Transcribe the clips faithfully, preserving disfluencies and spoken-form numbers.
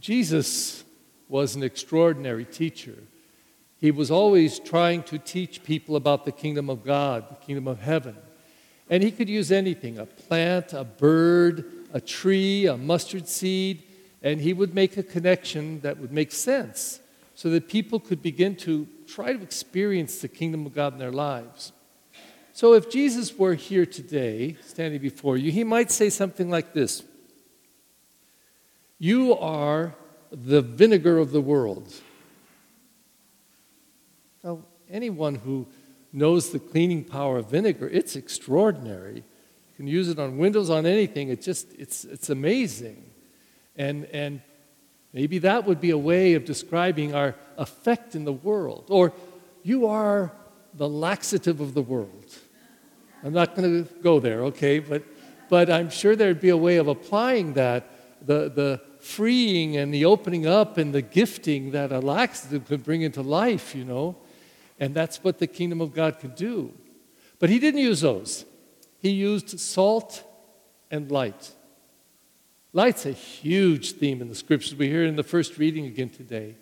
Jesus was an extraordinary teacher. He was always trying to teach people about the kingdom of God, the kingdom of heaven. And he could use anything, a plant, a bird, a tree, a mustard seed, and he would make a connection that would make sense so that people could begin to try to experience the kingdom of God in their lives. So if Jesus were here today, standing before you, he might say something like this: you are the vinegar of the world. Now, anyone who knows the cleaning power of vinegar, it's extraordinary. You can use it on windows, on anything. It just, it's it's amazing. And and maybe that would be a way of describing our effect in the world. Or you are the laxative of the world. I'm not going to go there, okay? But but I'm sure there'd be a way of applying that, the the freeing and the opening up and the gifting that a laxative could bring into life, you know. And that's what the kingdom of God could do. But he didn't use those. He used salt and light. Light's a huge theme in the scriptures. We hear it in the first reading again today.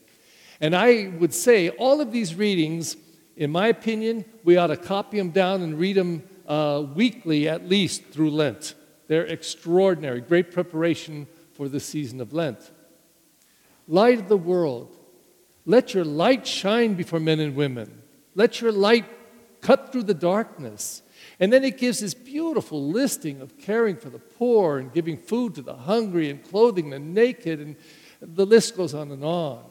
And I would say all of these readings, in my opinion, we ought to copy them down and read them uh, weekly at least through Lent. They're extraordinary, great preparation for the season of Lent. Light of the world. Let your light shine before men and women. Let your light cut through the darkness. And then it gives this beautiful listing of caring for the poor and giving food to the hungry and clothing the naked, and the list goes on and on.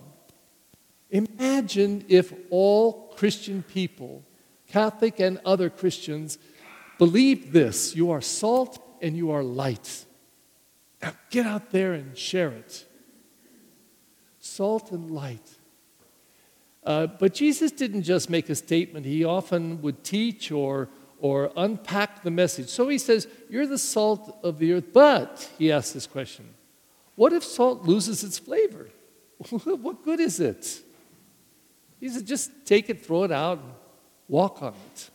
Imagine if all Christian people, Catholic and other Christians, believed this: you are salt and you are light. Now get out there and share it. Salt and light. Uh, but Jesus didn't just make a statement. He often would teach or or unpack the message. So he says, you're the salt of the earth. But, he asks this question, what if salt loses its flavor? What good is it? He said, just take it, throw it out, and walk on it.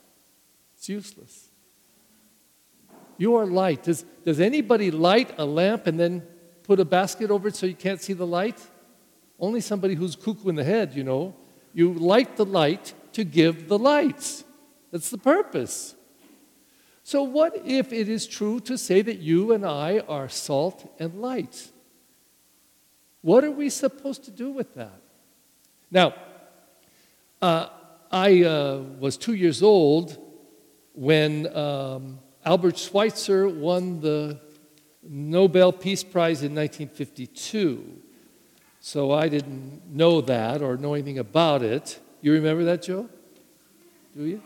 It's useless. You are light. Does, does anybody light a lamp and then put a basket over it so you can't see the light? Only somebody who's cuckoo in the head, you know. You light the light to give the light. That's the purpose. So what if it is true to say that you and I are salt and light? What are we supposed to do with that? Now, uh, I uh, was two years old when um, Albert Schweitzer won the Nobel Peace Prize in nineteen fifty-two. So I didn't know that or know anything about it. You remember that, Joe? Do you?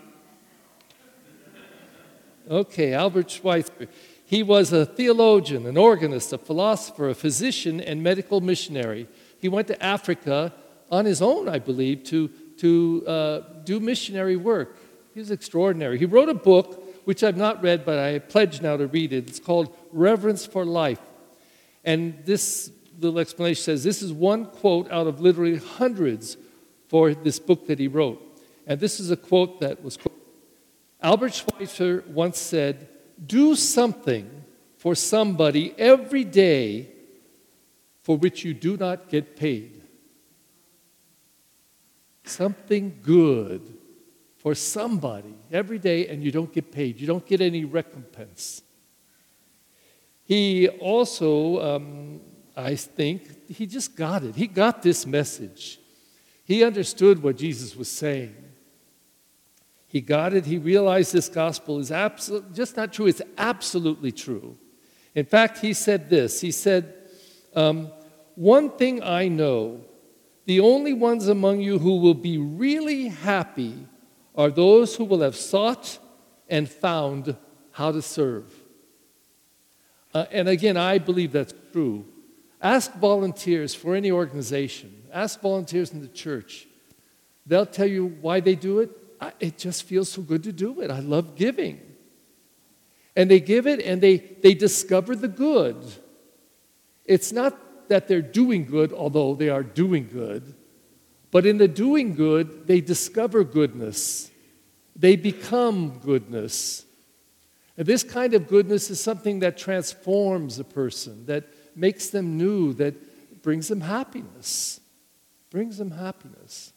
Okay, Albert Schweitzer. He was a theologian, an organist, a philosopher, a physician, and medical missionary. He went to Africa on his own, I believe, to, to uh, do missionary work. He was extraordinary. He wrote a book, which I've not read, but I pledge now to read it. It's called Reverence for Life. And this little explanation says this is one quote out of literally hundreds for this book that he wrote. And this is a quote that was quoted. Albert Schweitzer once said, do something for somebody every day for which you do not get paid. Something good for somebody every day, and you don't get paid. You don't get any recompense. He also, um, I think, he just got it. He got this message. He understood what Jesus was saying. He got it. He realized this gospel is absolute, just not true. It's absolutely true. In fact, he said this. He said, um, one thing I know, the only ones among you who will be really happy are those who will have sought and found how to serve. Uh, and again, I believe that's true. Ask volunteers for any organization. Ask volunteers in the church. They'll tell you why they do it. It just feels so good to do it. I love giving. And they give it and they, they discover the good. It's not that they're doing good, although they are doing good. But in the doing good, they discover goodness. They become goodness. And this kind of goodness is something that transforms a person, that makes them new, that brings them happiness. Brings them happiness.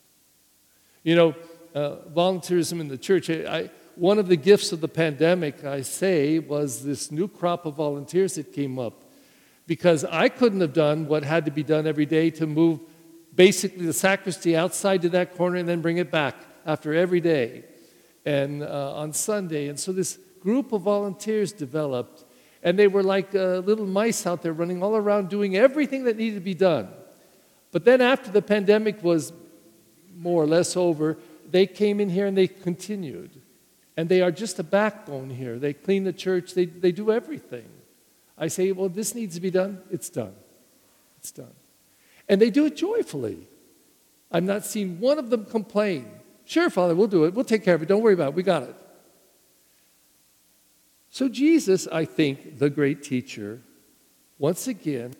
You know, uh, volunteerism in the church, I, I, one of the gifts of the pandemic, I say, was this new crop of volunteers that came up. Because I couldn't have done what had to be done every day to move basically the sacristy outside to that corner and then bring it back after every day and uh, on Sunday. And so this group of volunteers developed, and they were like uh, little mice out there running all around doing everything that needed to be done. But then after the pandemic was more or less over, they came in here and they continued. And they are just a backbone here. They clean the church. They, they do everything. I say, well, this needs to be done. It's done. It's done. And they do it joyfully. I've not seen one of them complain. Sure, Father, we'll do it. We'll take care of it. Don't worry about it. We got it. So Jesus, I think, the great teacher, once again,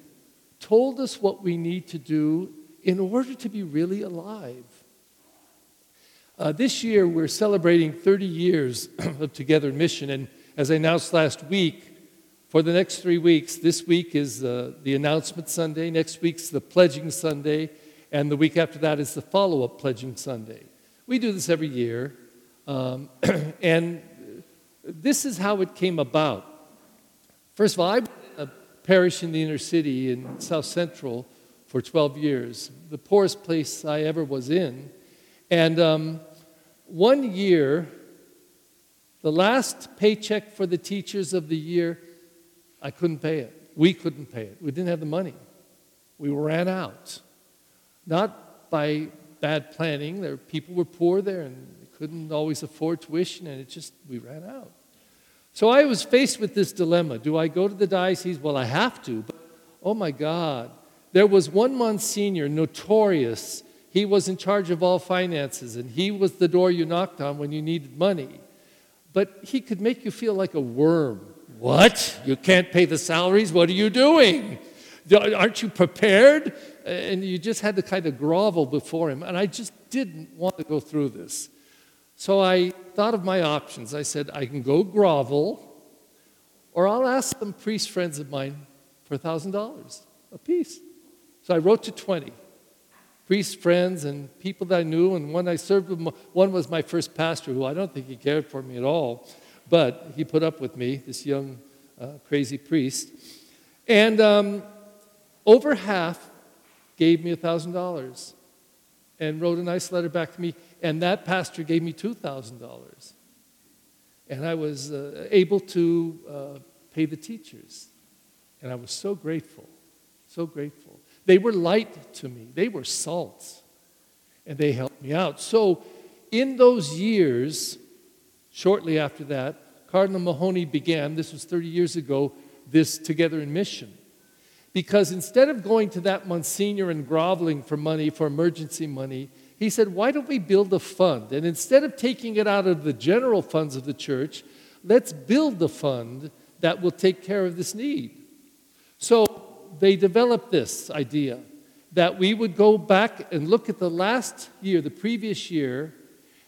told us what we need to do in order to be really alive. Uh, this year, we're celebrating thirty years of Together in Mission. And as I announced last week, for the next three weeks, this week is uh, the announcement Sunday, next week's the pledging Sunday, and the week after that is the follow-up pledging Sunday. We do this every year, um, and this is how it came about. First of all, I was in a parish in the inner city in South Central for twelve years, the poorest place I ever was in, and um, one year, the last paycheck for the teachers of the year, I couldn't pay it. We couldn't pay it. We didn't have the money. We ran out. Not by bad planning. There, people were poor there and couldn't always afford tuition, and it just, we ran out. So I was faced with this dilemma. Do I go to the diocese? Well, I have to. But, oh, my God. There was one Monsignor, notorious. He was in charge of all finances, and he was the door you knocked on when you needed money. But he could make you feel like a worm. What? You can't pay the salaries? What are you doing? Aren't you prepared? And you just had to kind of grovel before him. And I just didn't want to go through this. So I thought of my options. I said, I can go grovel, or I'll ask some priest friends of mine for one thousand dollars a piece. So I wrote to twenty priest friends and people that I knew, and one I served with, one was my first pastor, who I don't think he cared for me at all. But he put up with me, this young, uh, crazy priest. And um, over half gave me one thousand dollars and wrote a nice letter back to me. And that pastor gave me two thousand dollars. And I was uh, able to uh, pay the teachers. And I was so grateful, so grateful. They were light to me. They were salt. And they helped me out. So in those years, shortly after that, Cardinal Mahoney began, this was thirty years ago, this Together in Mission. Because instead of going to that Monsignor and groveling for money, for emergency money, he said, why don't we build a fund? And instead of taking it out of the general funds of the church, let's build the fund that will take care of this need. So they developed this idea that we would go back and look at the last year, the previous year,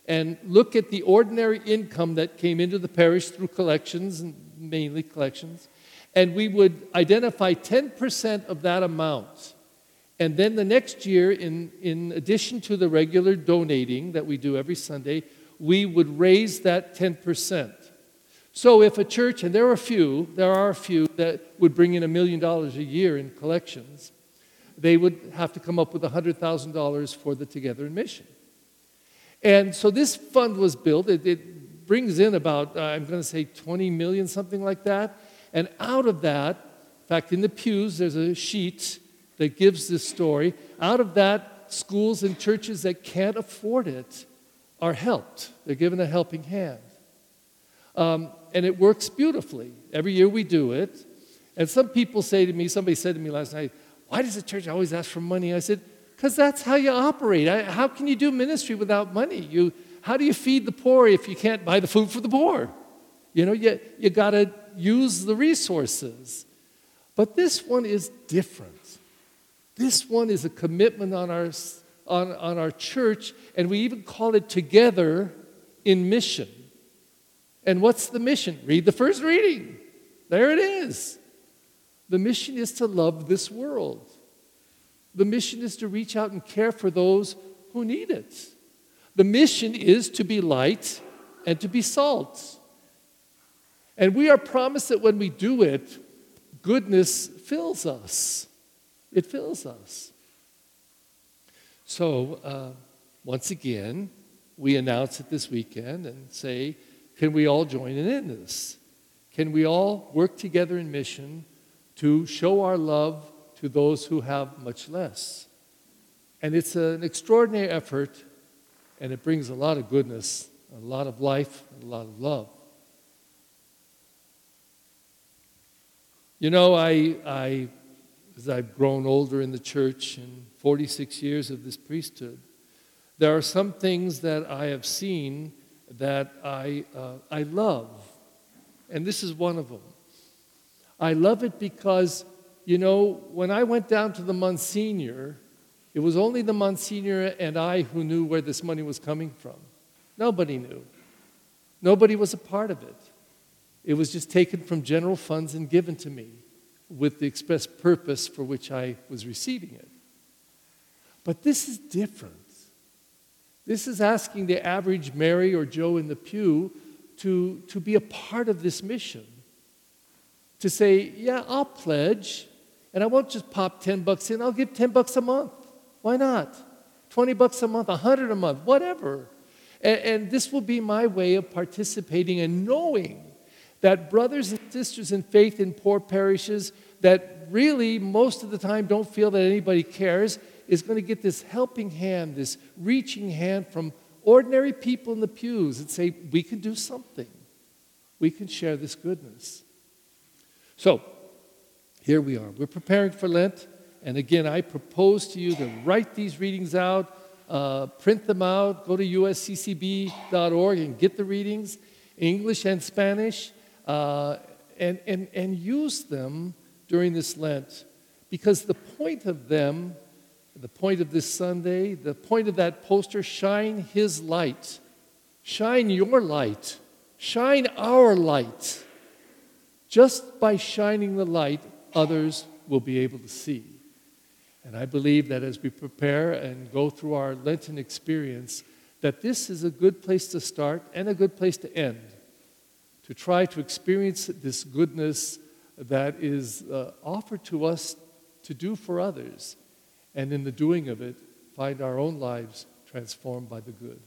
and look at the ordinary income that came into the parish through collections, and mainly collections, and we would identify ten percent of that amount. And then the next year, in, in addition to the regular donating that we do every Sunday, we would raise that ten percent. So if a church, and there are a few, there are a few that would bring in a million dollars a year in collections, they would have to come up with one hundred thousand dollars for the Together in Mission. And so this fund was built. It, it brings in about, uh, I'm going to say twenty million, something like that. And out of that, in fact, in the pews, there's a sheet that gives this story. Out of that, schools and churches that can't afford it are helped. They're given a helping hand. Um, and it works beautifully. Every year we do it. And some people say to me, somebody said to me last night, why does the church always ask for money? I said, because that's how you operate. I, how can you do ministry without money? You, how do you feed the poor if you can't buy the food for the poor? You know, you, you got to use the resources. But this one is different. This one is a commitment on our, on, on our church, and we even call it Together in Mission. And what's the mission? Read the first reading. There it is. The mission is to love this world. The mission is to reach out and care for those who need it. The mission is to be light and to be salt. And we are promised that when we do it, goodness fills us. It fills us. So, uh, once again, we announce it this weekend and say, can we all join in this? Can we all work together in mission to show our love to those who have much less? And it's an extraordinary effort, and it brings a lot of goodness, a lot of life, a lot of love. You know, I, I, as I've grown older in the church in forty-six years of this priesthood, there are some things that I have seen that I, uh, I love. And this is one of them. I love it because, you know, when I went down to the Monsignor, it was only the Monsignor and I who knew where this money was coming from. Nobody knew. Nobody was a part of it. It was just taken from general funds and given to me with the express purpose for which I was receiving it. But this is different. This is asking the average Mary or Joe in the pew to, to be a part of this mission. To say, yeah, I'll pledge, and I won't just pop ten bucks in, I'll give ten bucks a month. Why not? twenty bucks a month, one hundred a month, whatever. And, and this will be my way of participating and knowing that brothers and sisters in faith in poor parishes that really most of the time don't feel that anybody cares is going to get this helping hand, this reaching hand from ordinary people in the pews and say, we can do something. We can share this goodness. So, here we are. We're preparing for Lent. And again, I propose to you to write these readings out, uh, print them out, go to U S C C B dot org and get the readings, English and Spanish, uh, and, and, and use them during this Lent. Because the point of them, the point of this Sunday, the point of that poster, shine his light. Shine your light. Shine our light. Just by shining the light, others will be able to see. And I believe that as we prepare and go through our Lenten experience, that this is a good place to start and a good place to end, to try to experience this goodness that is uh, offered to us to do for others, and in the doing of it, find our own lives transformed by the good.